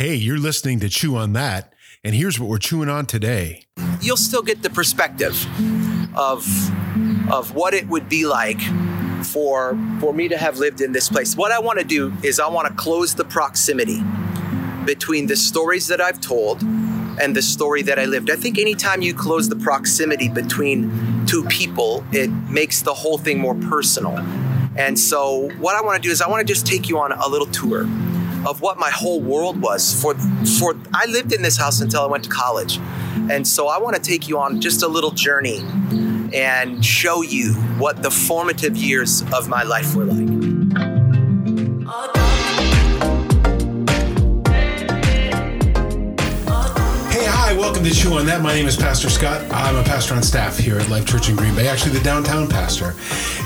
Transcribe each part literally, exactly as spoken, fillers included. hey, you're listening to Chew On That, and here's what we're chewing on today. You'll still get the perspective of, of what it would be like for, for me to have lived in this place. What I want to do is I want to close the proximity between the stories that I've told and the story that I lived. I think anytime you close the proximity between two people, it makes the whole thing more personal. And so what I want to do is I want to just take you on a little tour of what my whole world was. For, for I lived in this house until I went to college. And so I want to take you on just a little journey and show you what the formative years of my life were like. Hey, hi, welcome to Chew On That. My name is Pastor Scott. I'm a pastor on staff here at Life Church in Green Bay, actually the downtown pastor.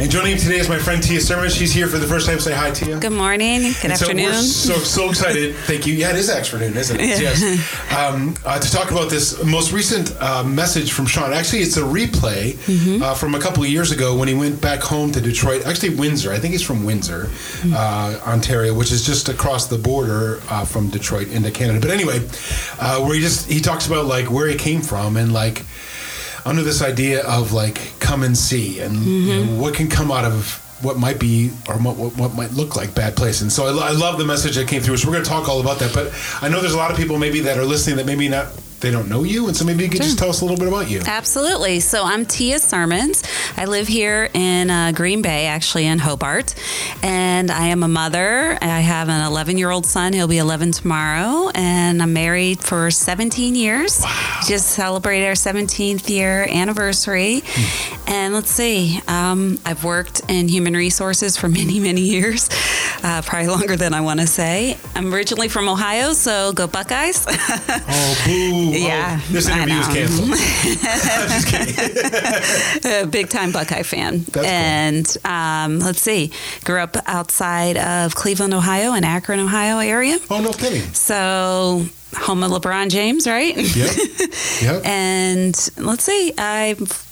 And joining me today is my friend Tia Sermon. She's here for the first time. Say hi, Tia. Good morning. Good and afternoon. So we're so, so excited. Thank you. Yeah, it is afternoon, isn't it? Yeah. Yes. Um, uh, to talk about this most recent uh, message from Sean. Actually, it's a replay mm-hmm. uh, from a couple of years ago when he went back home to Detroit. Actually, Windsor. I think he's from Windsor, mm-hmm. uh, Ontario, which is just across the border uh, from Detroit into Canada. But anyway, uh, where he just he talks about like where he came from and like. Under this idea of like come and see and mm-hmm. you know, what can come out of what might be or what, what, what might look like bad place. And so I, I love the message that came through. So we're going to talk all about that. But I know there's a lot of people maybe that are listening that maybe not. They don't know you, and so maybe you could sure. just tell us a little bit about you. Absolutely. So I'm Tia Sermons. I live here in uh, Green Bay, actually in Hobart, and I am a mother. I have an eleven-year-old son. He'll be eleven tomorrow, and I'm married for seventeen years. Wow. Just celebrated our seventeenth year anniversary. Hmm. And let's see, um, I've worked in human resources for many, many years, uh, probably longer than I want to say. I'm originally from Ohio, so go Buckeyes. Oh, boo. Yeah, oh, this interview is canceled. I'm just kidding. A big time Buckeye fan. That's and cool. um, let's see, grew up outside of Cleveland, Ohio, and Akron, Ohio area. Oh, no kidding. So home of LeBron James, right? Yep. Yep. And let's see, I've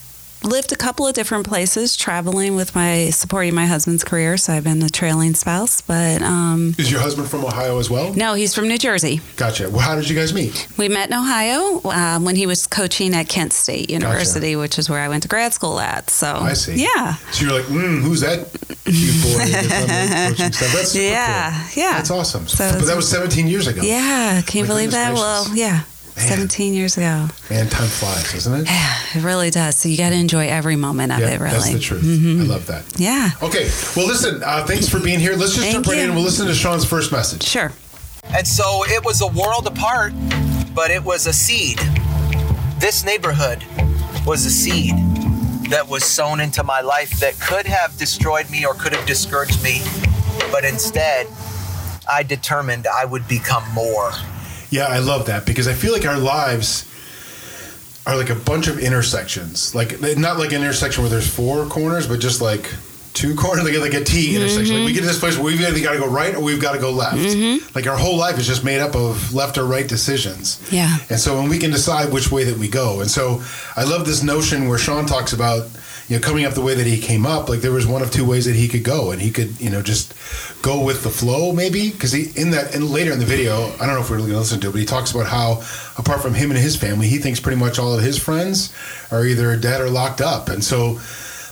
lived a couple of different places, traveling with my, supporting my husband's career. So I've been a trailing spouse, but... Um, Is your husband from Ohio as well? No, he's from New Jersey. Gotcha. Well, how did you guys meet? We met in Ohio uh, when he was coaching at Kent State University, gotcha. Which is where I went to grad school at. So I see. Yeah. So you're like, mm, who's that cute boy? Coaching stuff. That's yeah, cool. Yeah. That's awesome. So but that was seventeen years ago. Yeah. Can't believe that. Well, yeah. Man. seventeen years ago. Man, time flies, doesn't it? Yeah, it really does. So you got to enjoy every moment of yeah, it, really. That's the truth. Mm-hmm. I love that. Yeah. Okay. Well, listen, uh, thanks for being here. Let's just Thank jump right you. in. We'll listen to Sean's first message. Sure. And so it was a world apart, but it was a seed. This neighborhood was a seed that was sown into my life that could have destroyed me or could have discouraged me. But instead, I determined I would become more. Yeah, I love that because I feel like our lives are like a bunch of intersections. Like, not like an intersection where there's four corners, but just like two corners, like, like a T mm-hmm. intersection. Like we get to this place where we've either got to go right or we've got to go left. Mm-hmm. Like our whole life is just made up of left or right decisions. Yeah. And so when we can decide which way that we go. And so I love this notion where Sean talks about, you know, coming up the way that he came up. Like there was one of two ways that he could go, and he could, you know, just go with the flow, maybe, because he in that and later in the video, I don't know if we're going to listen to it, but he talks about how, apart from him and his family, he thinks pretty much all of his friends are either dead or locked up, and so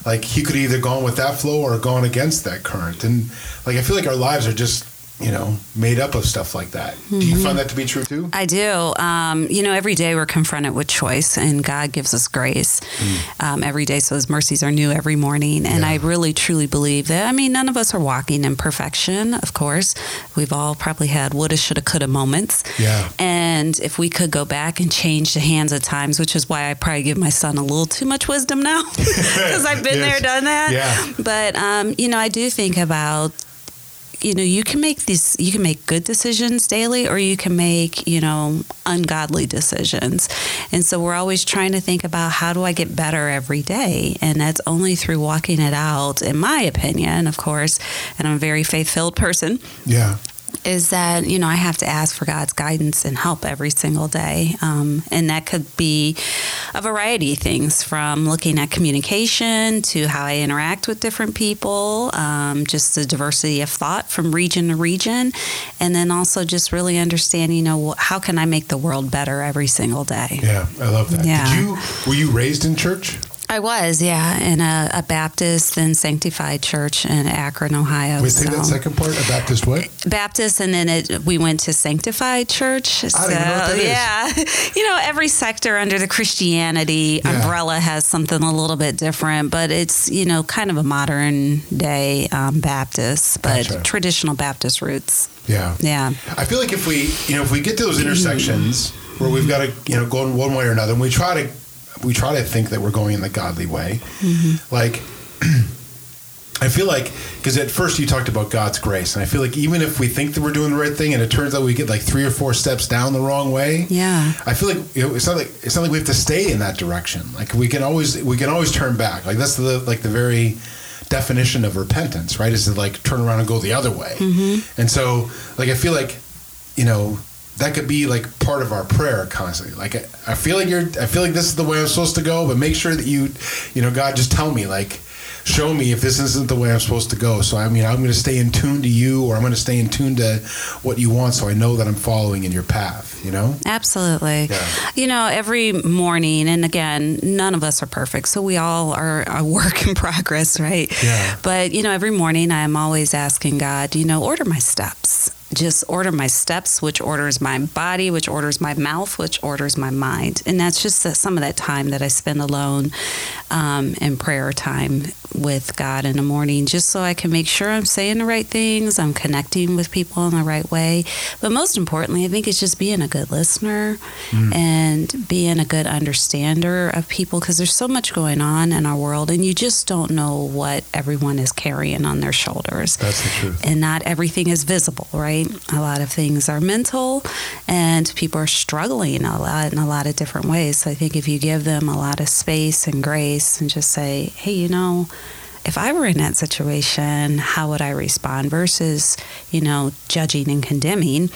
like he could either gone with that flow or gone against that current, and like I feel like our lives are just, you know, made up of stuff like that. Mm-hmm. Do you find that to be true too? I do. Um, you know, every day we're confronted with choice, and God gives us grace mm. um, every day. So His mercies are new every morning. And yeah. I really, truly believe that. I mean, none of us are walking in perfection. Of course, we've all probably had woulda, shoulda, coulda moments. Yeah. And if we could go back and change the hands at times, which is why I probably give my son a little too much wisdom now, because I've been yes. there, done that. Yeah. But um, you know, I do think about, you know, you can make these, you can make good decisions daily, or you can make, you know, ungodly decisions. And so we're always trying to think about how do I get better every day? And that's only through walking it out, in my opinion, of course, and I'm a very faith-filled person. Yeah. is that, you know, I have to ask for God's guidance and help every single day. Um, and that could be a variety of things, from looking at communication to how I interact with different people, um, just the diversity of thought from region to region. And then also just really understanding, you know, how can I make the world better every single day? Yeah, I love that. Yeah. Did you, were you raised in church? I was, yeah, in a, a Baptist and sanctified church in Akron, Ohio. Wait, so. Say that second part, a Baptist what? Baptist, and then it, we went to sanctified church. I so, don't even know what that is. Yeah, you know, every sector under the Christianity yeah. umbrella has something a little bit different, but it's, you know, kind of a modern day um, Baptist, but gotcha. Traditional Baptist roots. Yeah. Yeah. I feel like if we, you know, if we get to those intersections mm-hmm. where we've got to, you know, go in one way or another, and we try to We try to think that we're going in the godly way. Mm-hmm. Like, I feel like, because at first you talked about God's grace, and I feel like even if we think that we're doing the right thing and it turns out we get like three or four steps down the wrong way, yeah, I feel like you know, it's not like it's not like we have to stay in that direction. Like we can always we can always turn back. Like that's the like the very definition of repentance, right? Is to like turn around and go the other way. Mm-hmm. And so, like I feel like, you know. That could be like part of our prayer constantly. Like I, I feel like you're, I feel like this is the way I'm supposed to go, but make sure that you, you know, God, just tell me, like, show me if this isn't the way I'm supposed to go. So I mean, I'm going to stay in tune to you, or I'm going to stay in tune to what you want, so I know that I'm following in your path. You know? Absolutely. Yeah. You know, every morning, and again, none of us are perfect, so we all are a work in progress, right? Yeah. But you know, every morning I'm always asking God, you know, order my steps. Just order my steps, which orders my body, which orders my mouth, which orders my mind. And that's just some of that time that I spend alone um, in prayer time with God in the morning, just so I can make sure I'm saying the right things, I'm connecting with people in the right way. But most importantly, I think it's just being a good listener mm. and being a good understander of people, because there's so much going on in our world, and you just don't know what everyone is carrying on their shoulders. That's the truth. And not everything is visible, right? A lot of things are mental, and people are struggling a lot in a lot of different ways. So I think if you give them a lot of space and grace and just say, hey, you know, if I were in that situation, how would I respond, versus, you know, judging and condemning.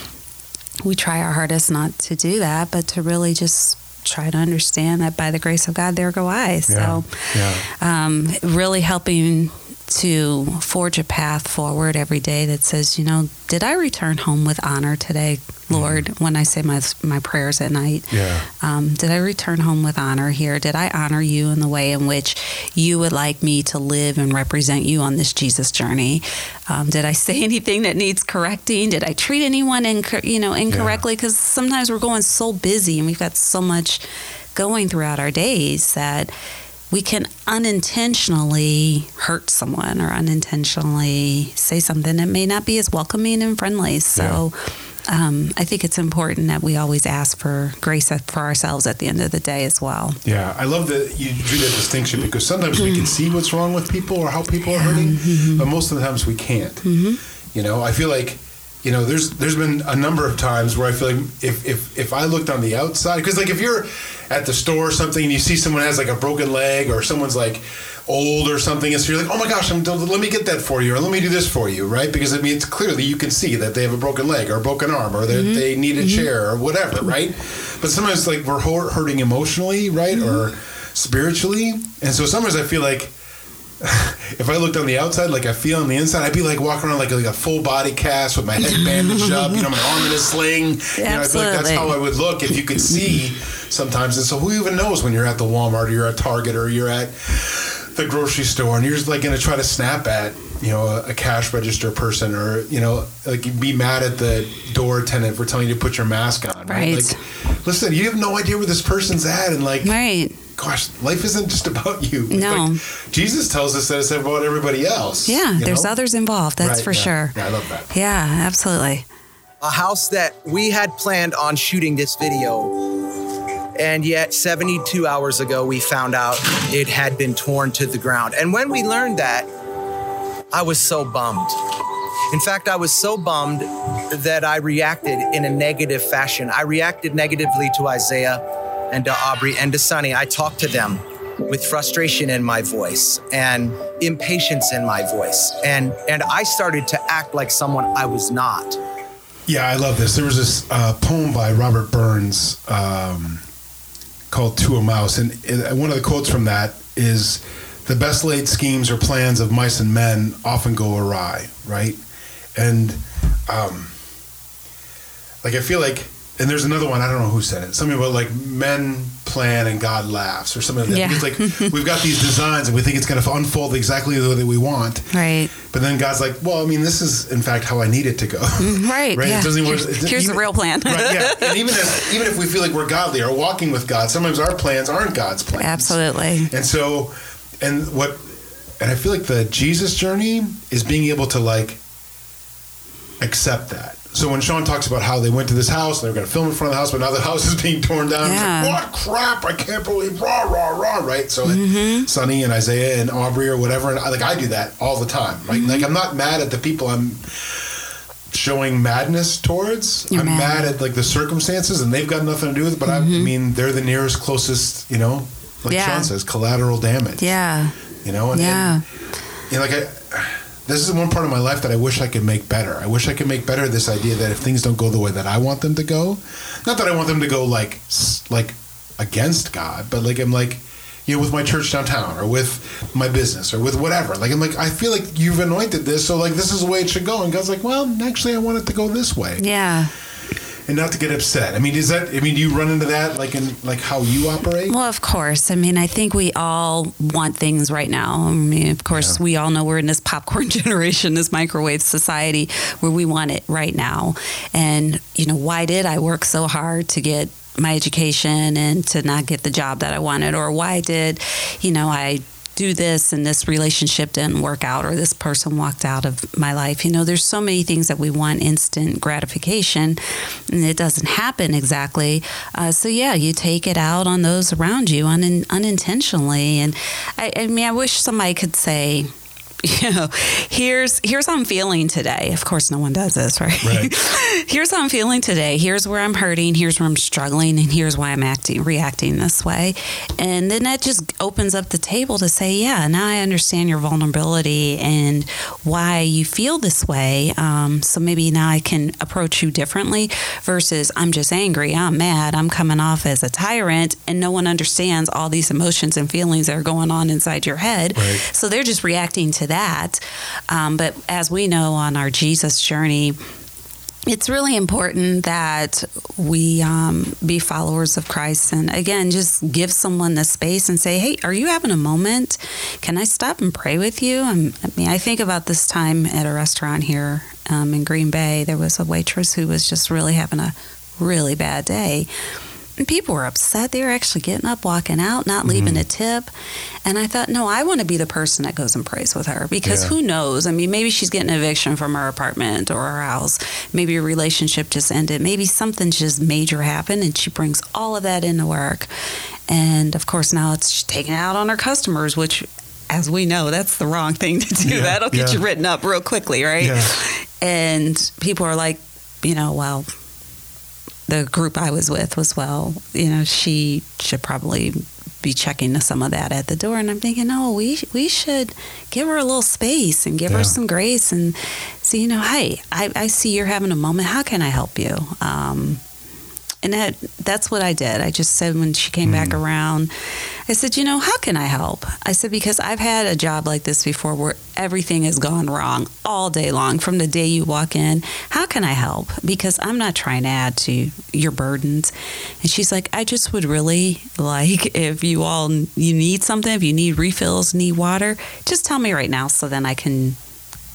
We try our hardest not to do that, but to really just try to understand that by the grace of God, there go I. Yeah. So yeah. Um, really helping to forge a path forward every day that says, you know, did I return home with honor today, Lord? Mm. When I say my my prayers at night, yeah. um, did I return home with honor here? Did I honor you in the way in which you would like me to live and represent you on this Jesus journey? Um, did I say anything that needs correcting? Did I treat anyone inc- you know, incorrectly? Because yeah. sometimes we're going so busy and we've got so much going throughout our days that we can unintentionally hurt someone or unintentionally say something that may not be as welcoming and friendly. So yeah. um, I think it's important that we always ask for grace for ourselves at the end of the day as well. Yeah. I love that you drew that distinction, because sometimes we can see what's wrong with people or how people are hurting, mm-hmm. but most of the times we can't. Mm-hmm. You know, I feel like, you know, there's there's been a number of times where I feel like if if, if I looked on the outside, because like if you're at the store or something and you see someone has like a broken leg or someone's like old or something, and so you're like, oh my gosh, I'm, let me get that for you, or let me do this for you, right? Because I mean, it's clearly you can see that they have a broken leg or a broken arm, or that mm-hmm. they need a mm-hmm. chair or whatever, right? But sometimes like we're hurting emotionally, right, mm-hmm. or spiritually, and so sometimes I feel like, if I looked on the outside, like I feel on the inside, I'd be like walking around like a, like a full body cast with my head bandaged up, you know, my arm in a sling. Yeah, you know, I feel like that's how I would look if you could see sometimes. And so who even knows when you're at the Walmart or you're at Target or you're at the grocery store and you're just like going to try to snap at, you know, a, a cash register person, or, you know, like you'd be mad at the door attendant for telling you to put your mask on. Right. right? Like, listen, you have no idea where this person's at, and like, right. gosh, life isn't just about you. No. Like, Jesus tells us that it's about everybody else. Yeah, there's know? Others involved. That's right, for yeah. sure. Yeah, I love that. Yeah, absolutely. A house that we had planned on shooting this video, and yet seventy-two hours ago, we found out it had been torn to the ground. And when we learned that, I was so bummed. In fact, I was so bummed that I reacted in a negative fashion. I reacted negatively to Isaiah and to Aubrey and to Sonny. I talked to them with frustration in my voice and impatience in my voice. And, and I started to act like someone I was not. Yeah, I love this. There was this uh, poem by Robert Burns um, called To a Mouse. And, and one of the quotes from that is, the best laid schemes or plans of mice and men often go awry, right? And um, like I feel like, and there's another one, I don't know who said it, something about like men plan and God laughs or something like that. Yeah. It's like we've got these designs and we think it's going to unfold exactly the way that we want. Right. But then God's like, well, I mean, this is in fact how I need it to go. Right. Right. Yeah. It doesn't even, here's it, here's even, the real plan. Right. Yeah. And even if, even if we feel like we're godly or walking with God, sometimes our plans aren't God's plans. Absolutely. And so, and what, and I feel like the Jesus journey is being able to like accept that. So when Sean talks about how they went to this house and they were going to film in front of the house, but now the house is being torn down. Yeah. He's like, what crap? I can't believe, rah, rah, rah, right? So mm-hmm. Sonny and Isaiah and Aubrey or whatever, and I, like I do that all the time, right? Mm-hmm. Like I'm not mad at the people I'm showing madness towards. You're I'm mad. mad at like the circumstances, and they've got nothing to do with it, but mm-hmm. I mean, they're the nearest, closest, you know, like yeah. Sean says, collateral damage. Yeah. You know? And, yeah. And, you know, like I... This is one part of my life that I wish I could make better. I wish I could make better this idea that if things don't go the way that I want them to go, not that I want them to go like like against God, but like I'm like, you know, with my church downtown or with my business or with whatever. Like I'm like, I feel like you've anointed this, so like this is the way it should go. And God's like, well, actually I want it to go this way. Yeah. And not to get upset. I mean, is that, I mean, do you run into that like in like how you operate? Well, of course. I mean, I think we all want things right now. I mean, of course, yeah. we all know we're in this popcorn generation, this microwave society where we want it right now. And, you know, why did I work so hard to get my education and to not get the job that I wanted? Or why did, you know, I do this and this relationship didn't work out or this person walked out of my life. You know, there's so many things that we want instant gratification and it doesn't happen exactly. Uh, so yeah, you take it out on those around you un- unintentionally. And I, I mean, I wish somebody could say, you know, here's, here's how I'm feeling today. Of course, no one does this, right? right. Here's how I'm feeling today. Here's where I'm hurting. Here's where I'm struggling. And here's why I'm acting, reacting this way. And then that just opens up the table to say, yeah, now I understand your vulnerability and why you feel this way. Um, so maybe now I can approach you differently versus I'm just angry. I'm mad. I'm coming off as a tyrant and no one understands all these emotions and feelings that are going on inside your head. Right. So they're just reacting to that. that. Um, but as we know on our Jesus journey, it's really important that we um, be followers of Christ. And again, just give someone the space and say, hey, are you having a moment? Can I stop and pray with you? And, I mean, I think about this time at a restaurant here um, in Green Bay. There was a waitress who was just really having a really bad day. And people were upset. They were actually getting up, walking out, not leaving mm-hmm. a tip. And I thought, no, I want to be the person that goes and prays with her because yeah. who knows? I mean, maybe she's getting an eviction from her apartment or her house. Maybe a relationship just ended. Maybe something just major happened and she brings all of that into work. And of course, now it's taken out on her customers, which, as we know, that's the wrong thing to do. Yeah. That'll get yeah. you written up real quickly, right? Yeah. And people are like, you know, well, the group I was with was, well, you know, she should probably be checking some of that at the door. And I'm thinking, no, we we should give her a little space and give yeah. her some grace and say, you know, hey, I, I see you're having a moment. How can I help you? Um, and that that's what I did. I just said when she came mm. back around, I said, you know, how can I help? I said, because I've had a job like this before where everything has gone wrong all day long from the day you walk in. How can I help? Because I'm not trying to add to your burdens. And she's like, I just would really like if you all, you need something, if you need refills, need water, just tell me right now so then I can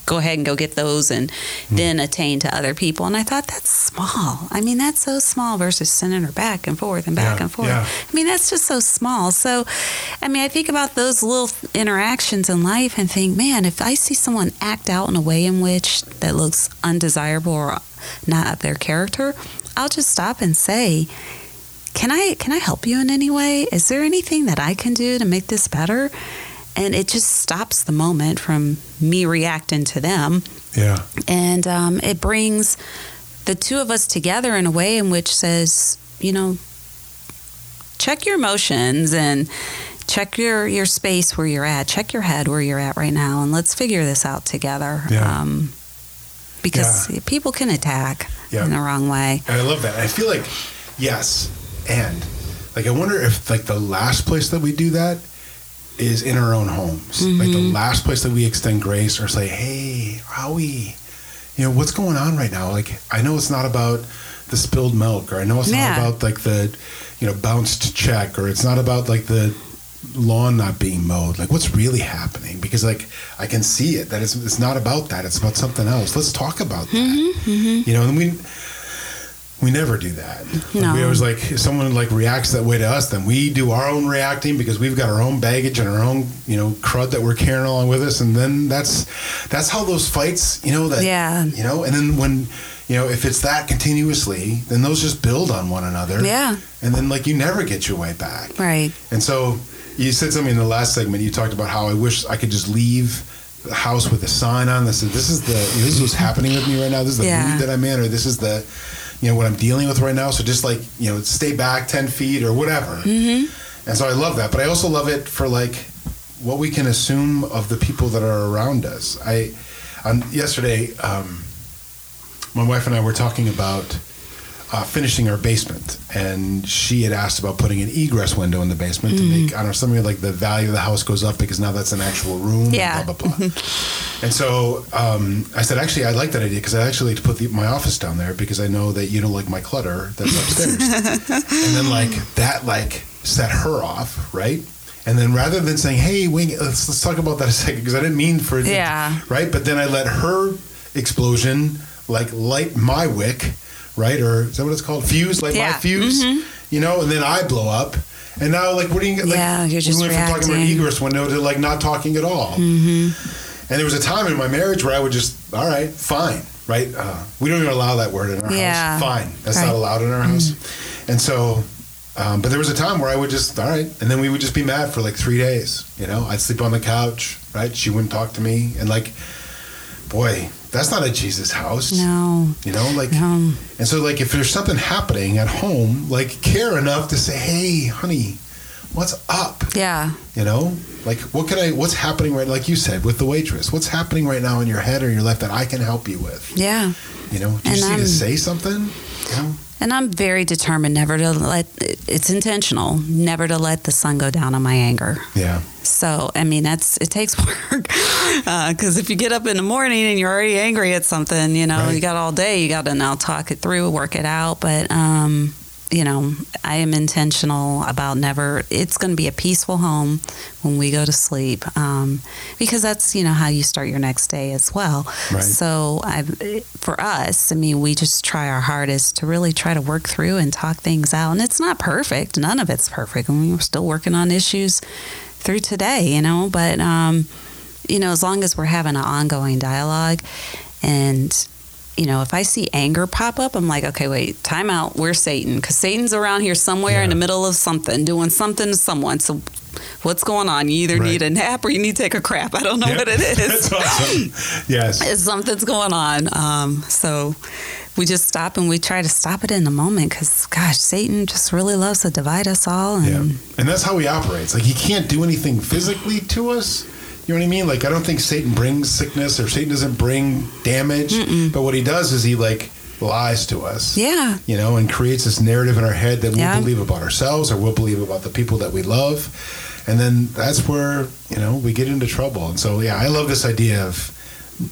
go ahead and go get those and mm. then attain to other people. And I thought, that's small. I mean, that's so small versus sending her back and forth and back yeah, and forth. Yeah. I mean, that's just so small. So, I mean, I think about those little interactions in life and think, man, if I see someone act out in a way in which that looks undesirable or not of their character, I'll just stop and say, can I, can I help you in any way? Is there anything that I can do to make this better? And it just stops the moment from me reacting to them. Yeah. And um, it brings the two of us together in a way in which says, you know, check your emotions and check your, your space where you're at. Check your head where you're at right now. And let's figure this out together. Yeah. Um, because yeah. people can attack. yeah. in the wrong way. And I love that. I feel like, yes, and like I wonder if like the last place that we do that is in our own homes. Mm-hmm. Like the last place that we extend grace or say, hey, Howie, you know, what's going on right now? Like, I know it's not about the spilled milk, or I know it's yeah. not about like the, you know, bounced check, or it's not about like the lawn not being mowed. Like, what's really happening? Because like, I can see it, that it's it's not about that. It's about something else. Let's talk about that. Mm-hmm, mm-hmm. You know, and we, we never do that. No. Like we always like, if someone like reacts that way to us, then we do our own reacting because we've got our own baggage and our own, you know, crud that we're carrying along with us. And then that's, that's how those fights, you know, that, yeah. you know, and then when, you know, if it's that continuously, then those just build on one another. Yeah. And then like, you never get your way back. Right. And so you said something in the last segment, you talked about how I wish I could just leave the house with a sign on this. This is the, this is what's happening with me right now. This is the yeah. mood that I'm in, or this is the, you know, what I'm dealing with right now. So just like, you know, stay back ten feet or whatever. Mm-hmm. And so I love that. But I also love it for like what we can assume of the people that are around us. I, on yesterday, um, my wife and I were talking about uh, finishing our basement, and she had asked about putting an egress window in the basement mm-hmm. to make, I don't know, something like the value of the house goes up because now that's an actual room, yeah. blah, blah, blah. And so um, I said, actually, I like that idea because I actually like to put the, my office down there because I know that you don't like my clutter that's upstairs. And then like that like set her off, right? And then rather than saying, hey, wing, let's, let's talk about that a second because I didn't mean for yeah. it, right? But then I let her explosion like light my wick, right? Or is that what it's called? Fuse, like yeah. my fuse, mm-hmm. you know, and then I blow up. And now, like, what do you, like, yeah, you're just we went reacting. From talking about an egress window to, like, not talking at all. Mm-hmm. And there was a time in my marriage where I would just, all right, fine, right? Uh, we don't even allow that word in our yeah. house. Fine. That's right. Not allowed in our mm-hmm. house. And so, um, but there was a time where I would just, all right, and then we would just be mad for, like, three days, you know? I'd sleep on the couch, right? She wouldn't talk to me. And, like, boy, that's not a Jesus house. No. You know, like, no. And so like if there's something happening at home, like care enough to say, hey, honey, what's up? Yeah. You know, like what can I, what's happening right, like you said, with the waitress, what's happening right now in your head or your life that I can help you with? Yeah. You know, do you just need to say something? You know? And I'm very determined never to let, it's intentional, never to let the sun go down on my anger. Yeah. So, I mean, that's, it takes work. Because uh, if you get up in the morning and you're already angry at something, you know, right. you got all day, you got to now talk it through, work it out. But, um, you know, I am intentional about never, it's going to be a peaceful home when we go to sleep. Um, because that's, you know, how you start your next day as well. Right. So I've, for us, I mean, we just try our hardest to really try to work through and talk things out. And it's not perfect. None of it's perfect. I mean, we're still working on issues through today, you know, but, um, you know, as long as we're having an ongoing dialogue and, you know, if I see anger pop up, I'm like, okay, wait, time out. Where's Satan? Because Satan's around here somewhere yeah. in the middle of something, doing something to someone. So what's going on? You either right. need a nap or you need to take a crap. I don't know yep. what it is. That's awesome. Yes. Something's going on. Um, so we just stop and we try to stop it in the moment because, gosh, Satan just really loves to divide us all. And, yeah. and that's how he operates. Like, he can't do anything physically to us. You know what I mean? Like, I don't think Satan brings sickness or Satan doesn't bring damage. Mm-mm. But what he does is he, like, lies to us. Yeah. You know, and creates this narrative in our head that yeah. we'll believe about ourselves or we'll believe about the people that we love. And then that's where, you know, we get into trouble. And so, yeah, I love this idea of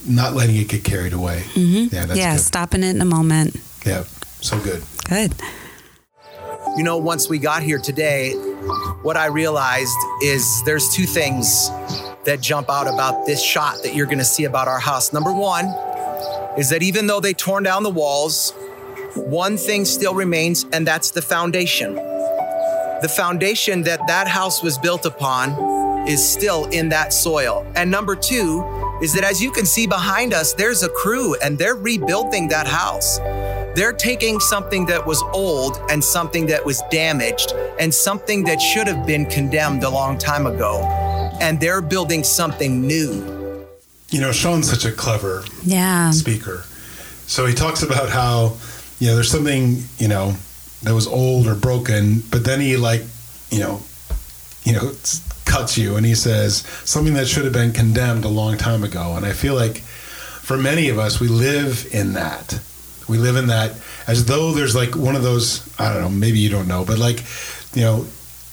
not letting it get carried away. Mm-hmm. Yeah, that's yeah, good. Stopping it in a moment. Yeah, so good. Good. You know, once we got here today, what I realized is there's two things that jump out about this shot that you're gonna see about our house. Number one is that even though they torn down the walls, one thing still remains, and that's the foundation. The foundation that that house was built upon is still in that soil. And number two is that as you can see behind us, there's a crew and they're rebuilding that house. They're taking something that was old and something that was damaged and something that should have been condemned a long time ago. And they're building something new. You know, Sean's such a clever yeah. speaker. So he talks about how, you know, there's something, you know, that was old or broken, but then he like, you know, you know, cuts you and he says something that should have been condemned a long time ago. And I feel like for many of us, we live in that. We live in that as though there's like one of those, I don't know, maybe you don't know, but like, you know,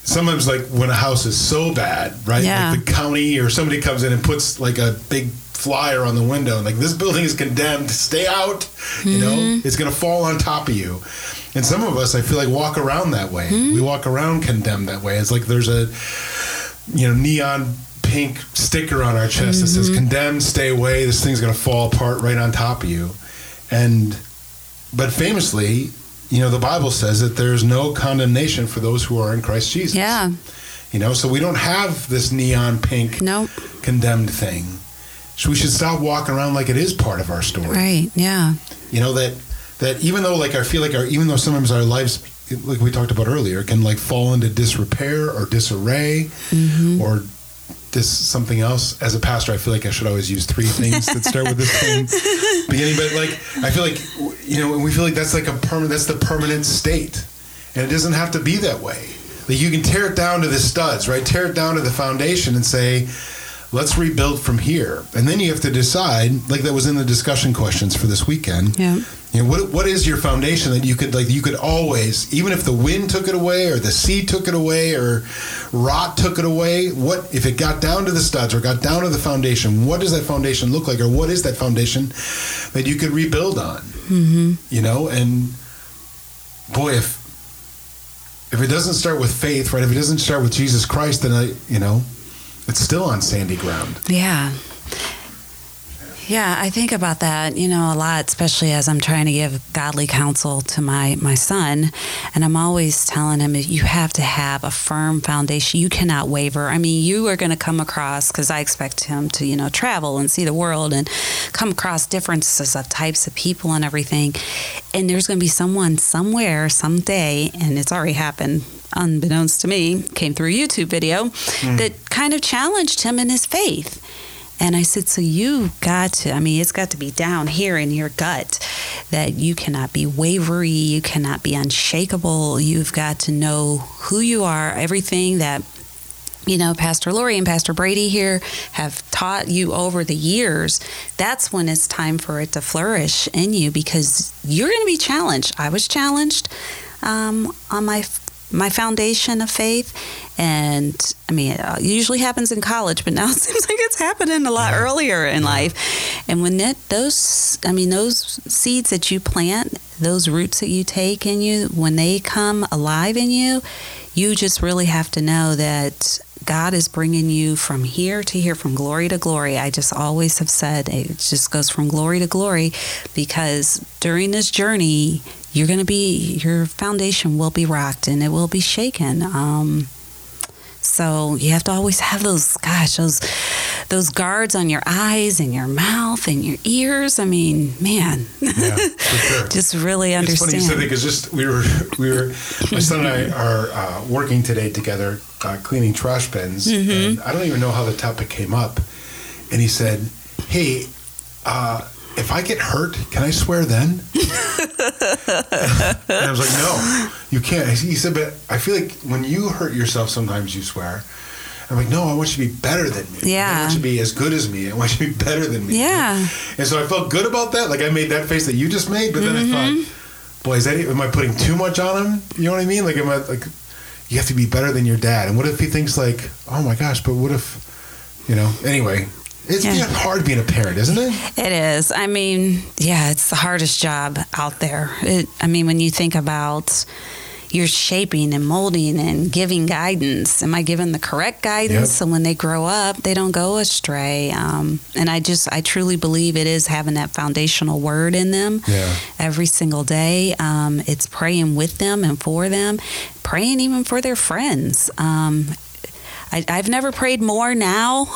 sometimes like when a house is so bad, right? Yeah. Like the county or somebody comes in and puts like a big flyer on the window and like, this building is condemned, stay out, mm-hmm. you know, it's going to fall on top of you. And some of us, I feel like, walk around that way. Mm-hmm. We walk around condemned that way. It's like there's a, you know, neon pink sticker on our chest mm-hmm. that says condemned, stay away, this thing's going to fall apart right on top of you. And, but famously, you know, the Bible says that there's no condemnation for those who are in Christ Jesus. Yeah. You know, so we don't have this neon pink nope. condemned thing. So we should stop walking around like it is part of our story. Right, yeah. You know, that that even though, like, I feel like our, even though sometimes our lives, like we talked about earlier, can, like, fall into disrepair or disarray mm-hmm. or this something else. As a pastor, I feel like I should always use three things that start with this thing beginning. But, like, I feel like, you know, and we feel like that's, like, a permanent, that's the permanent state. And it doesn't have to be that way. Like, you can tear it down to the studs, right? Tear it down to the foundation and say, let's rebuild from here. And then you have to decide, like that was in the discussion questions for this weekend. Yeah. You know, what what is your foundation that you could like you could always, even if the wind took it away or the sea took it away or rot took it away, what if it got down to the studs or got down to the foundation, what does that foundation look like, or what is that foundation that you could rebuild on? Mm-hmm. You know, and boy, if if it doesn't start with faith, right? If it doesn't start with Jesus Christ, then I, you know, it's still on sandy ground. Yeah. Yeah, I think about that, you know, a lot, especially as I'm trying to give godly counsel to my, my son. And I'm always telling him, you have to have a firm foundation. You cannot waver. I mean, you are going to come across, because I expect him to, you know, travel and see the world and come across differences of types of people and everything. And there's going to be someone somewhere, someday, and it's already happened, unbeknownst to me, came through a YouTube video mm. that kind of challenged him in his faith. And I said, so you got to, I mean, it's got to be down here in your gut that you cannot be wavery, you cannot be unshakable. You've got to know who you are, everything that, you know, Pastor Lori and Pastor Brady here have taught you over the years. That's when it's time for it to flourish in you, because you're going to be challenged. I was challenged um, on my my foundation of faith. And I mean, it usually happens in college, but now it seems like it's happening a lot yeah. earlier in yeah. life. And when that, those, I mean, those seeds that you plant, those roots that you take in you, when they come alive in you, you just really have to know that God is bringing you from here to here, from glory to glory. I just always have said it just goes from glory to glory, because during this journey, you're going to be, your foundation will be rocked and it will be shaken. Um, so you have to always have those, gosh, those those guards on your eyes and your mouth and your ears. I mean, man, yeah, for sure. Just really understand. It's funny you said that, because just we were, we were, my son and I are uh, working today together, uh, cleaning trash bins. Mm-hmm. And I don't even know how the topic came up. And he said, hey, uh, if I get hurt, can I swear then? And I was like, no, you can't. He said, but I feel like when you hurt yourself, sometimes you swear. I'm like, no, I want you to be better than me. Yeah. I want you to be as good as me. I want you to be better than me. Yeah. And so I felt good about that. Like I made that face that you just made, but then mm-hmm. I thought, boy, is that, am I putting too much on him? You know what I mean? Like, am I like, you have to be better than your dad. And what if he thinks like, oh my gosh, but what if, you know, anyway. It's yeah. hard being a parent, isn't it? It is. I mean, yeah, it's the hardest job out there. It, I mean, when you think about you're shaping and molding and giving guidance. Am I giving the correct guidance? Yep. So when they grow up, they don't go astray. Um, and I just, I truly believe it is having that foundational word in them yeah. every single day. Um, it's praying with them and for them, praying even for their friends. Um, I, I've never prayed more now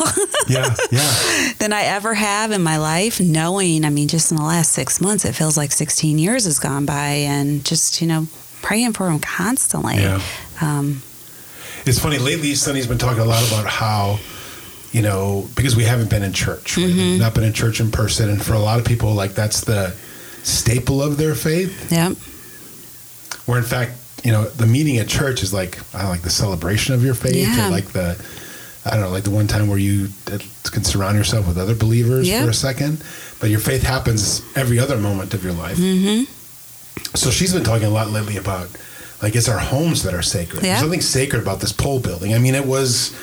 yeah, yeah. than I ever have in my life, knowing, I mean, just in the last six months, it feels like sixteen years has gone by, and just, you know, praying for him constantly. Yeah. Um, it's funny, lately, Sonny's been talking a lot about how, you know, because we haven't been in church, right? Mm-hmm. We've not been in church in person. And for a lot of people, like, that's the staple of their faith. Yeah. Where in fact, you know, the meeting at church is like, I don't know, like the celebration of your faith, yeah. or like the I don't know, like the one time where you can surround yourself with other believers yeah. for a second, but your faith happens every other moment of your life. Mm-hmm. So she's been talking a lot lately about, like, it's our homes that are sacred. Yeah. There's something sacred about this pole building. I mean, it was,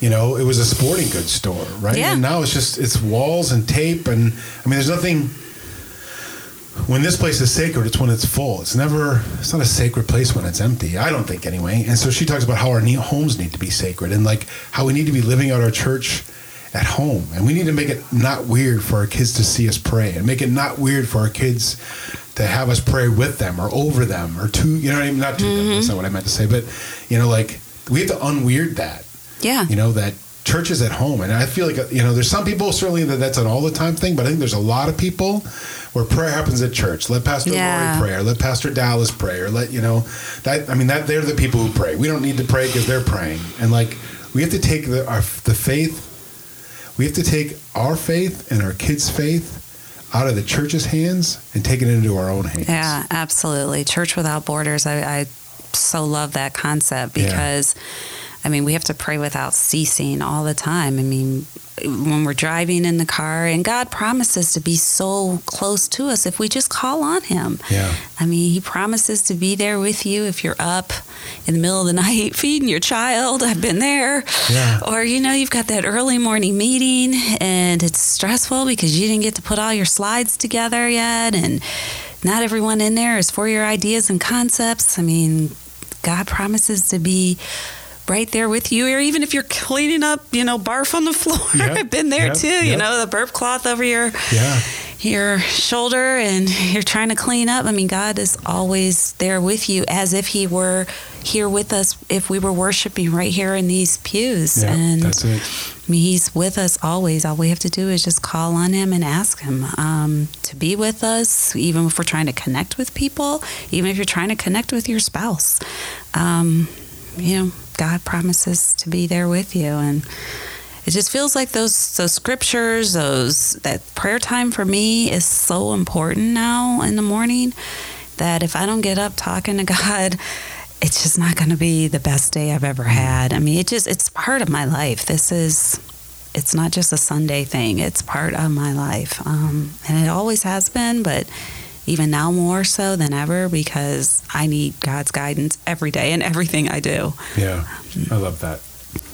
you know, it was a sporting goods store, right? Yeah. And now it's just, it's walls and tape. And I mean, there's nothing, when this place is sacred, it's when it's full. It's never, it's not a sacred place when it's empty. I don't think anyway. And so she talks about how our homes need to be sacred and like how we need to be living out our church at home. And we need to make it not weird for our kids to see us pray and make it not weird for our kids to have us pray with them or over them or to, you know what I mean? Not to mm-hmm. them, that's not what I meant to say. But, you know, like, we have to unweird that. Yeah. You know, that church is at home. And I feel like, you know, there's some people certainly that that's an all the time thing, but I think there's a lot of people where prayer happens at church. Let Pastor yeah. Lori pray, or let Pastor Dallas pray, or let, you know, that, I mean, that they're the people who pray. We don't need to pray because they're praying. And, like, we have to take the our, the faith, we have to take our faith and our kids' faith out of the church's hands and take it into our own hands. Yeah, absolutely. Church without borders. I, I so love that concept because, yeah. I mean, we have to pray without ceasing all the time. I mean, when we're driving in the car, and God promises to be so close to us if we just call on him. Yeah. I mean, he promises to be there with you if you're up in the middle of the night feeding your child. I've been there. Yeah. Or, you know, you've got that early morning meeting and it's stressful because you didn't get to put all your slides together yet. And not everyone in there is for your ideas and concepts. I mean, God promises to be right there with you, or even if you're cleaning up, you know, barf on the floor. Yep, I've been there yep, too, yep. you know, the burp cloth over your yeah. your shoulder and you're trying to clean up. I mean, God is always there with you as if he were here with us if we were worshiping right here in these pews. Yeah, and that's it. I mean, he's with us always. All we have to do is just call on him and ask him um, to be with us, even if we're trying to connect with people, even if you're trying to connect with your spouse. Um, you know, God promises to be there with you. And it just feels like those those scriptures, those that prayer time for me is so important now in the morning that if I don't get up talking to God, it's just not going to be the best day I've ever had. I mean, it just, it's part of my life. This is, it's not just a Sunday thing. It's part of my life. Um, and it always has been, but even now more so than ever, because I need God's guidance every day in everything I do. Yeah, I love that.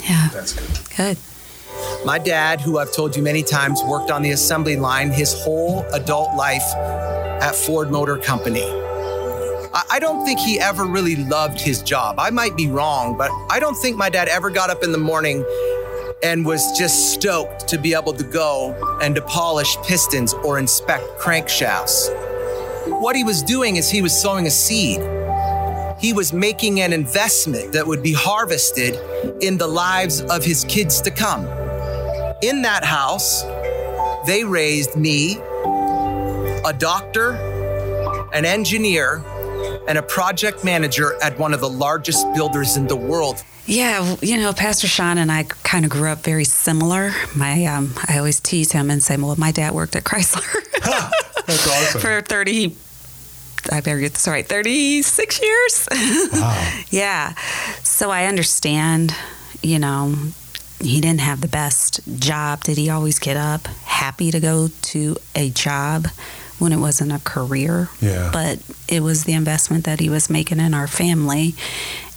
Yeah. That's good. Good. My dad, who I've told you many times, worked on the assembly line his whole adult life at Ford Motor Company. I don't think he ever really loved his job. I might be wrong, but I don't think my dad ever got up in the morning and was just stoked to be able to go and to polish pistons or inspect crankshafts. What he was doing is he was sowing a seed. He was making an investment that would be harvested in the lives of his kids to come. In that house, they raised me, a doctor, an engineer, and a project manager at one of the largest builders in the world. Yeah, you know, Pastor Sean and I kind of grew up very similar. My, um, I always tease him and say, well, my dad worked at Chrysler. Huh. That's awesome. For thirty, I better get this right, thirty-six years. Wow. Yeah. So I understand, you know, he didn't have the best job. Did he always get up happy to go to a job when it wasn't a career? Yeah. But it was the investment that he was making in our family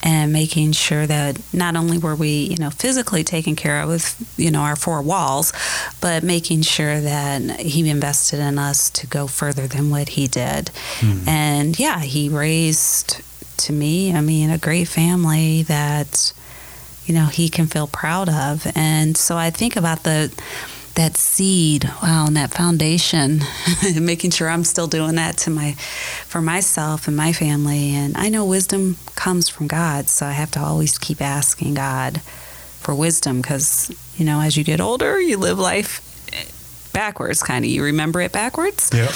and making sure that not only were we, you know, physically taken care of with, you know, our four walls, but making sure that he invested in us to go further than what he did. Mm. And yeah, he raised to me, I mean, a great family that, you know, he can feel proud of. And so I think about the that seed, wow, and that foundation, making sure I'm still doing that to my, for myself and my family. And I know wisdom comes from God, so I have to always keep asking God for wisdom because, you know, as you get older, you live life backwards, kind of. You remember it backwards. Yeah.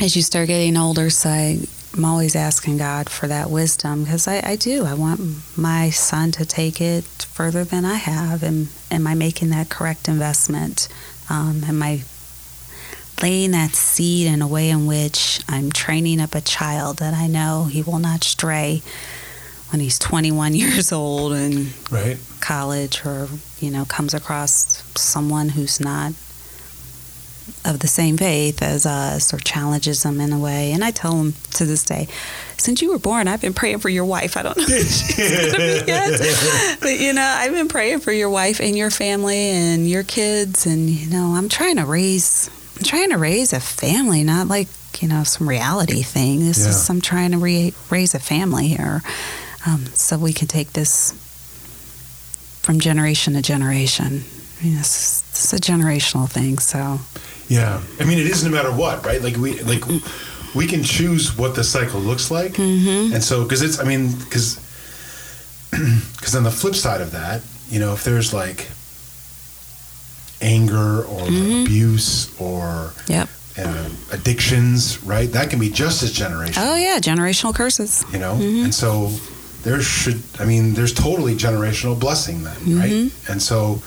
As you start getting older, so I, I'm always asking God for that wisdom because I, I do. I want my son to take it further than I have. And am I making that correct investment? Um, am I laying that seed in a way in which I'm training up a child that I know he will not stray when he's twenty-one years old and right. college, or, you know, comes across someone who's not of the same faith as us, or challenges them in a way. And I tell them to this day, since you were born, I've been praying for your wife. I don't know if she's going to be yet, but, you know, I've been praying for your wife and your family and your kids. And, you know, I'm trying to raise, I'm trying to raise a family, not like, you know, some reality thing. This yeah. is, I'm trying to re- raise a family here. Um, so we can take this from generation to generation. I mean, this is, this is a generational thing, so. Yeah, I mean, it is no matter what, right? Like we, like we can choose what the cycle looks like, mm-hmm. and so because it's, I mean, because because on the flip side of that, you know, if there's like anger or mm-hmm. abuse or yep. um, addictions, right? That can be just as generational. Oh yeah, generational curses. You know, mm-hmm. and so there should, I mean, there's totally generational blessing then, mm-hmm. right? And so.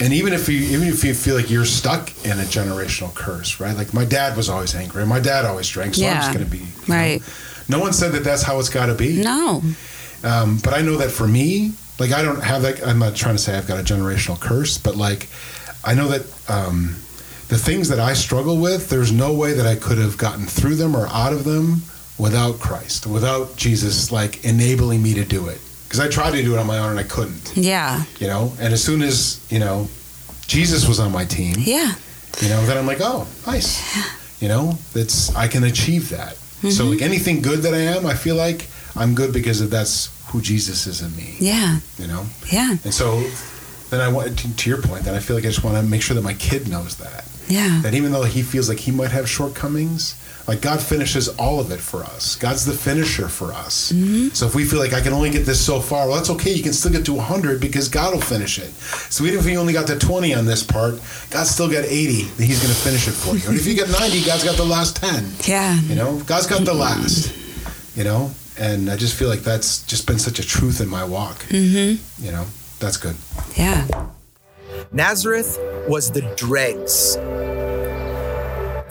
And even if you even if you feel like you're stuck in a generational curse, right? Like my dad was always angry, and my dad always drank, so yeah. I'm just going to be right. Know? No one said that that's how it's got to be. No, um, but I know that for me, like I don't have that. I'm not trying to say I've got a generational curse, but like I know that um, the things that I struggle with, there's no way that I could have gotten through them or out of them without Christ, without Jesus, like enabling me to do it. Because I tried to do it on my own and I couldn't. Yeah. You know, and as soon as, you know, Jesus was on my team. Yeah. You know, then I'm like, oh, nice. Yeah. You know, it's, I can achieve that. Mm-hmm. So like anything good that I am, I feel like I'm good because of that's who Jesus is in me. Yeah. You know? Yeah. And so then I want, to, to your point, then I feel like I just want to make sure that my kid knows that. Yeah. That even though he feels like he might have shortcomings, like God finishes all of it for us. God's the finisher for us. Mm-hmm. So if we feel like I can only get this so far, well, that's okay. You can still get to one hundred because God will finish it. So even if you only got to twenty on this part, God's still got eighty that he's going to finish it for you. And if you get ninety, God's got the last ten. Yeah. You know, God's got the last, you know, and I just feel like that's just been such a truth in my walk. Mm-hmm. You know, that's good. Yeah. Nazareth was the dregs.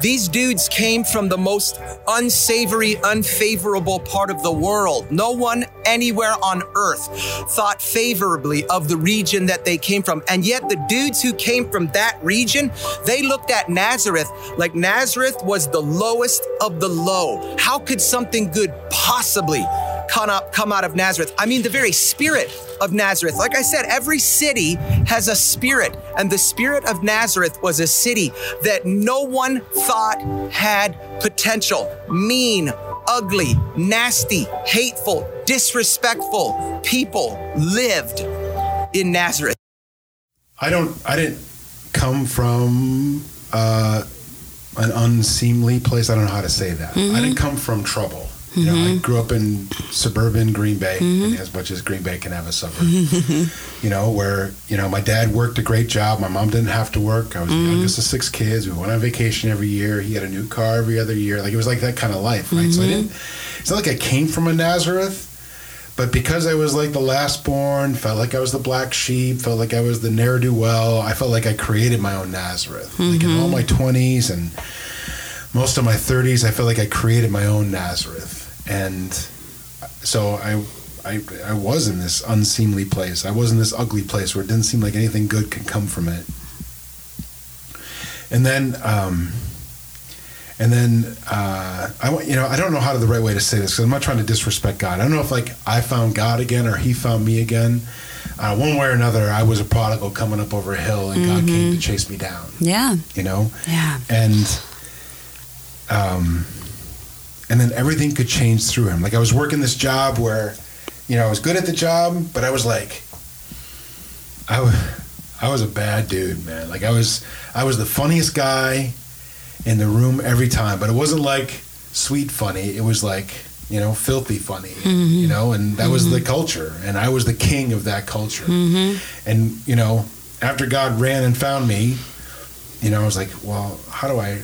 These dudes came from the most unsavory, unfavorable part of the world. No one anywhere on earth thought favorably of the region that they came from. And yet the dudes who came from that region, they looked at Nazareth like Nazareth was the lowest of the low. How could something good possibly come up, come out of Nazareth? I mean, the very spirit of Nazareth. Like I said, every city has a spirit, and the spirit of Nazareth was a city that no one thought had potential. Mean, ugly, nasty, hateful, disrespectful people lived in Nazareth. I don't, I didn't come from uh, an unseemly place. I don't know how to say that. Mm-hmm. I didn't come from trouble. You know, mm-hmm. I grew up in suburban Green Bay, mm-hmm. and as much as Green Bay can have a suburb, you know, where, you know, my dad worked a great job. My mom didn't have to work. I was mm-hmm. the youngest of six kids. We went on vacation every year. He had a new car every other year. Like, it was like that kind of life, right? Mm-hmm. So I didn't, it's not like I came from a Nazareth, but because I was like the last born, felt like I was the black sheep, felt like I was the ne'er-do-well, I felt like I created my own Nazareth. Mm-hmm. Like in all my twenties and most of my thirties, I feel like I created my own Nazareth. And so I, I, I was in this unseemly place. I was in this ugly place where it didn't seem like anything good could come from it. And then, um, and then uh, I want you know I don't know how to the right way to say this because I'm not trying to disrespect God. I don't know if like I found God again or He found me again. Uh, one way or another, I was a prodigal coming up over a hill, and mm-hmm. God came to chase me down. Yeah, you know. Yeah, and um. And then everything could change through him. Like I was working this job where, you know, I was good at the job, but I was like, I was, I was a bad dude, man. Like I was, I was the funniest guy in the room every time, but it wasn't like sweet funny. It was like, you know, filthy funny, mm-hmm. you know, and that mm-hmm. was the culture. And I was the king of that culture. Mm-hmm. And, you know, after God ran and found me, you know, I was like, well, how do I,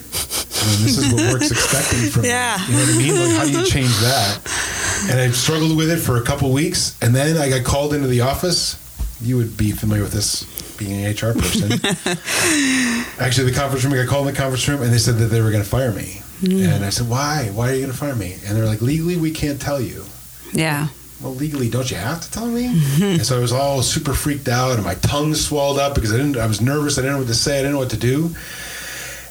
I mean, this is what work's expecting from yeah. me. You know what I mean? Like, how do you change that? And I struggled with it for a couple weeks. And then I got called into the office. You would be familiar with this, being an H R person. Actually, the conference room, I got called in the conference room, and they said that they were going to fire me. Mm. And I said, why? Why are you going to fire me? And they were like, legally, we can't tell you. Yeah. well, legally, don't you have to tell me? And so I was all super freaked out, and my tongue swelled up because I didn't. I was nervous. I didn't know what to say. I didn't know what to do.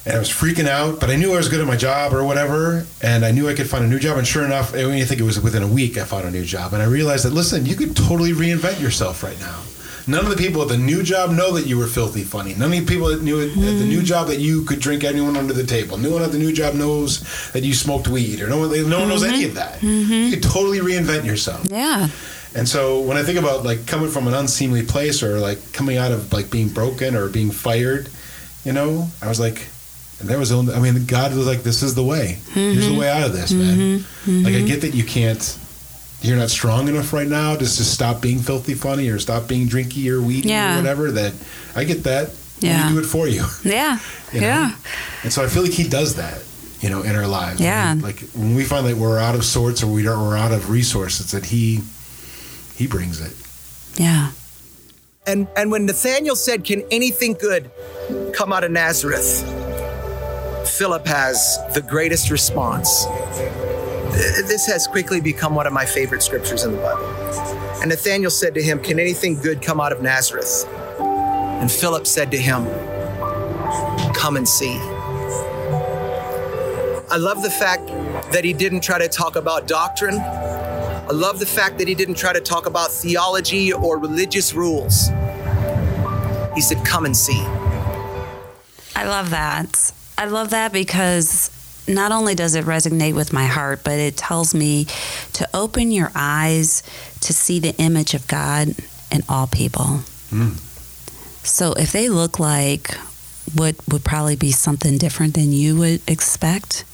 And I was freaking out, but I knew I was good at my job or whatever, and I knew I could find a new job. And sure enough, I mean, I think it was within a week I found a new job. And I realized that, listen, you could totally reinvent yourself right now. None of the people at the new job know that you were filthy funny. None of the people that knew at the new job that you could drink anyone under the table. No one at the new job knows that you smoked weed, or no one, no one knows any of that. Mm-hmm. You could totally reinvent yourself. Yeah. And so when I think about like coming from an unseemly place, or like coming out of like being broken or being fired, you know, I was like, and there was only, I mean, God was like, this is the way. Mm-hmm. Here's the way out of this, man. Mm-hmm. Mm-hmm. Like, I get that you can't, you're not strong enough right now to just stop being filthy funny or stop being drinky or weedy yeah. or whatever. That I get that. Yeah. We do it for you. Yeah. You know? Yeah. And so I feel like he does that, you know, in our lives. Yeah. When, like when we find that we're out of sorts, or we don't, we're out of resources, that he, he brings it. Yeah. And, and when Nathaniel said, can anything good come out of Nazareth? Philip has the greatest response. This has quickly become one of my favorite scriptures in the Bible. And Nathaniel said to him, can anything good come out of Nazareth? And Philip said to him, come and see. I love the fact that he didn't try to talk about doctrine. I love the fact that he didn't try to talk about theology or religious rules. He said, come and see. I love that. I love that because not only does it resonate with my heart, but it tells me to open your eyes to see the image of God in all people. Mm. So if they look like what would probably be something different than you would expect,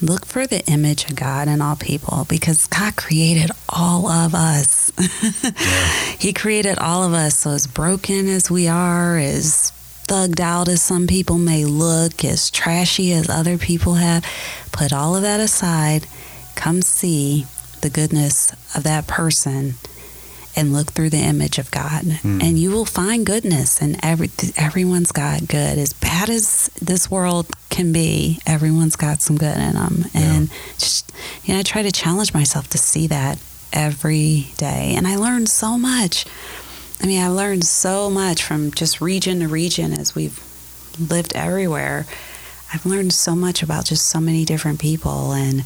look for the image of God in all people, because God created all of us. Yeah. He created all of us. So as broken as we are, as thugged out as some people may look, as trashy as other people have, put all of that aside, come see the goodness of that person and look through the image of God. Mm. And you will find goodness, and every everyone's got good. As bad as this world can be, everyone's got some good in them. Yeah. And just, you know, I try to challenge myself to see that every day. And I learned so much. I mean, I learned so much from just region to region as we've lived everywhere. I've learned so much about just so many different people. And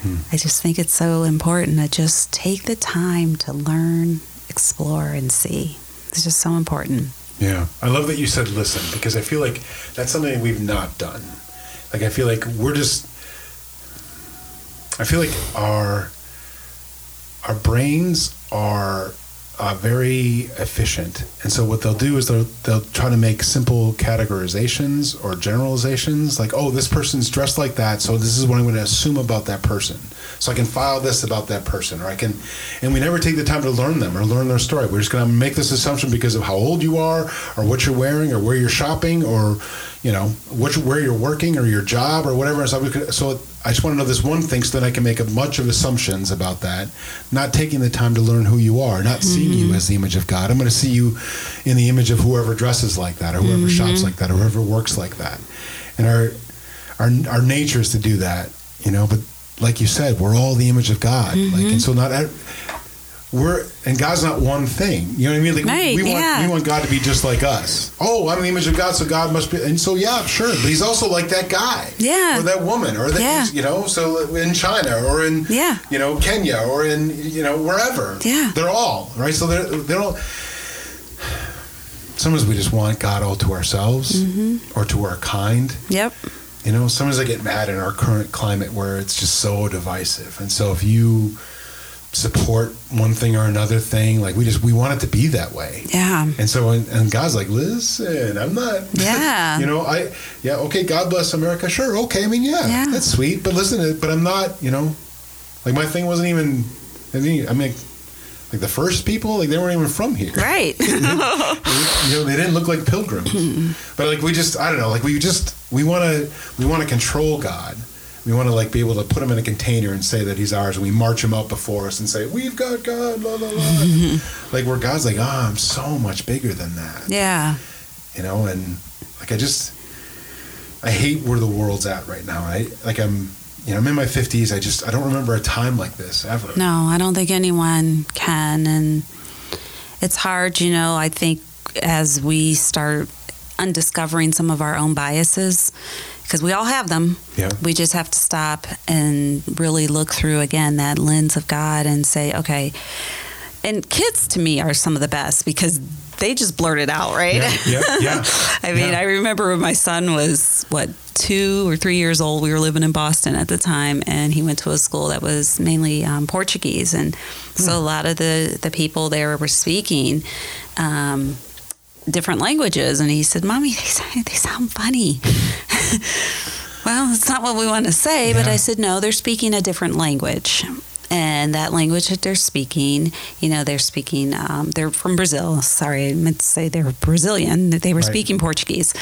hmm. I just think it's so important to just take the time to learn, explore, and see. It's just so important. Yeah. I love that you said listen, because I feel like that's something we've not done. Like, I feel like we're just, I feel like our, our brains are Uh, very efficient. And so what they'll do is they'll, they'll try to make simple categorizations or generalizations, like, oh, this person's dressed like that, so this is what I'm going to assume about that person. So I can file this about that person, or I can, and we never take the time to learn them or learn their story. We're just going to make this assumption because of how old you are, or what you're wearing, or where you're shopping, or, you know, what, where you're working, or your job, or whatever. So, so I just want to know this one thing, so then I can make a bunch of assumptions about that, not taking the time to learn who you are, not seeing mm-hmm. you as the image of God. I'm going to see you in the image of whoever dresses like that, or whoever mm-hmm. shops like that, or whoever works like that. And our, our, our nature is to do that, you know, but like you said, we're all the image of God. Mm-hmm. Like, and so not at, We're and God's not one thing. You know what I mean? Like right, we want yeah. we want God to be just like us. Oh, I'm the image of God, so God must be. And so yeah, sure, but He's also like that guy, yeah, or that woman, or that yeah. you know. So in China, or in yeah. you know, Kenya, or in you know wherever, yeah, they're all right. So they're they don't. Sometimes we just want God all to ourselves, mm-hmm. or to our kind. Yep. You know, sometimes I get mad in our current climate where it's just so divisive, and so if you support one thing or another thing, like we just we want it to be that way, yeah and so and, and God's like, listen, I'm not yeah you know I yeah okay God bless America, sure, okay, I mean yeah, yeah. that's sweet, but listen, but I'm not, you know, like my thing wasn't even I mean I mean like the first people, like they weren't even from here, right? You know, they didn't look like pilgrims. But like we just I don't know like we just we want to we want to control God. We want to like be able to put him in a container and say that he's ours, and we march him out before us and say, we've got God, la, la, la. Like where God's like, ah, oh, I'm so much bigger than that. Yeah. You know, and like I just, I hate where the world's at right now. I like I'm, you know, I'm in my fifties. I just, I don't remember a time like this ever. No, I don't think anyone can. And it's hard, you know, I think as we start undiscovering some of our own biases, because we all have them. Yeah. We just have to stop and really look through, again, that lens of God and say, okay. And kids, to me, are some of the best because they just blurt it out, right? Yeah, yeah, yeah. I mean, yeah. I remember when my son was, what, two or three years old, we were living in Boston at the time, and he went to a school that was mainly um, Portuguese. And hmm. so a lot of the, the people there were speaking um, different languages. And he said, Mommy, they, they sound funny. Well, it's not what we want to say, yeah. but I said, no, they're speaking a different language. And that language that they're speaking, you know, they're speaking, um, they're from Brazil. Sorry, I meant to say they were Brazilian. They were right. speaking Portuguese.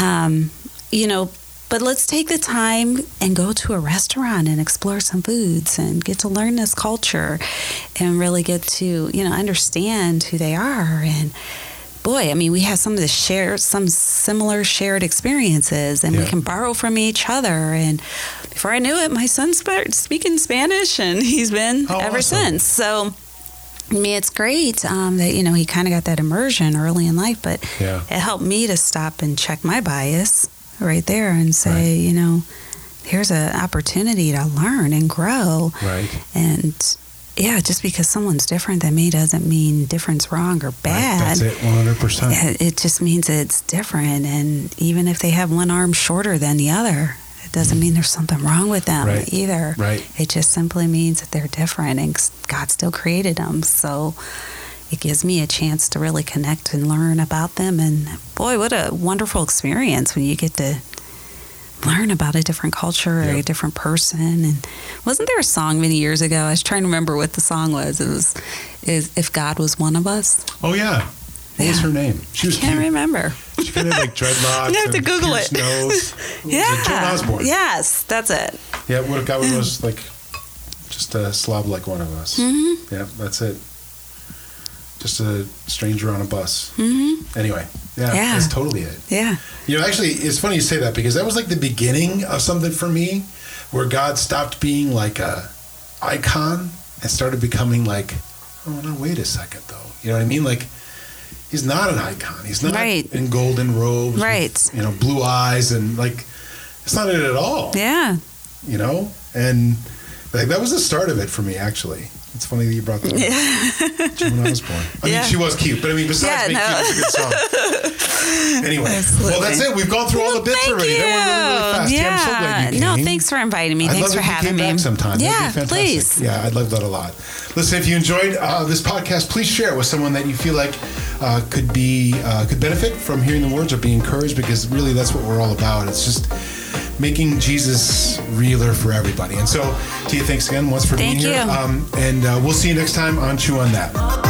Um, you know, but let's take the time and go to a restaurant and explore some foods and get to learn this culture and really get to, you know, understand who they are. And boy, I mean, we have some of the shared, some similar shared experiences, and yeah. we can borrow from each other. And before I knew it, my son started speaking Spanish, and he's been oh, ever awesome. Since. So, I mean, it's great um, that, you know, he kind of got that immersion early in life, but yeah. it helped me to stop and check my bias right there and say, right. you know, here's an opportunity to learn and grow. Right. And yeah, just because someone's different than me doesn't mean different's wrong or bad. Right, that's it, one hundred percent. It just means it's different. And even if they have one arm shorter than the other, it doesn't mean there's something wrong with them right. either. Right. It just simply means that they're different and God still created them. So it gives me a chance to really connect and learn about them. And boy, what a wonderful experience when you get to learn about a different culture or yep. a different person. And wasn't there a song many years ago? I was trying to remember what the song was. It was is If God Was One of Us. Oh, yeah. What yeah. was her name? She was I can't cute. remember. She kind of had like dreadlocks. You have to Google it. Nose. Yeah. Joan Osborne. Yes, that's it. Yeah, what if God was like just a slob like one of us. Mm-hmm. Yeah, that's it. Just a stranger on a bus. Mm-hmm. Anyway, yeah, yeah, that's totally it. Yeah. You know, actually, it's funny you say that because that was like the beginning of something for me where God stopped being like a icon and started becoming like, oh, no, wait a second, though. You know what I mean? Like, he's not an icon. He's not right. in golden robes. Right. With, you know, blue eyes and like, it's not it at all. Yeah. You know? And like, that was the start of it for me, actually. It's funny that you brought that up. Yeah. Joan Osborne. I yeah. mean, she was cute, but I mean, besides yeah, being no. cute, it's a good song. Anyway, absolutely. Well, that's it. We've gone through all the bits well, already. That went really, really fast. Yeah. yeah, I'm so glad you came. No, thanks for inviting me. I'd thanks love for if having you came me. Back sometime. Yeah, that'd be fantastic. Please. Yeah, I'd love that a lot. Listen, if you enjoyed uh, this podcast, please share it with someone that you feel like uh, could be uh, could benefit from hearing the words or be encouraged, because really that's what we're all about. It's just making Jesus realer for everybody. And so, Tia, thanks again once for Thank being you. Here. Um, and uh, we'll see you next time on Chew On That.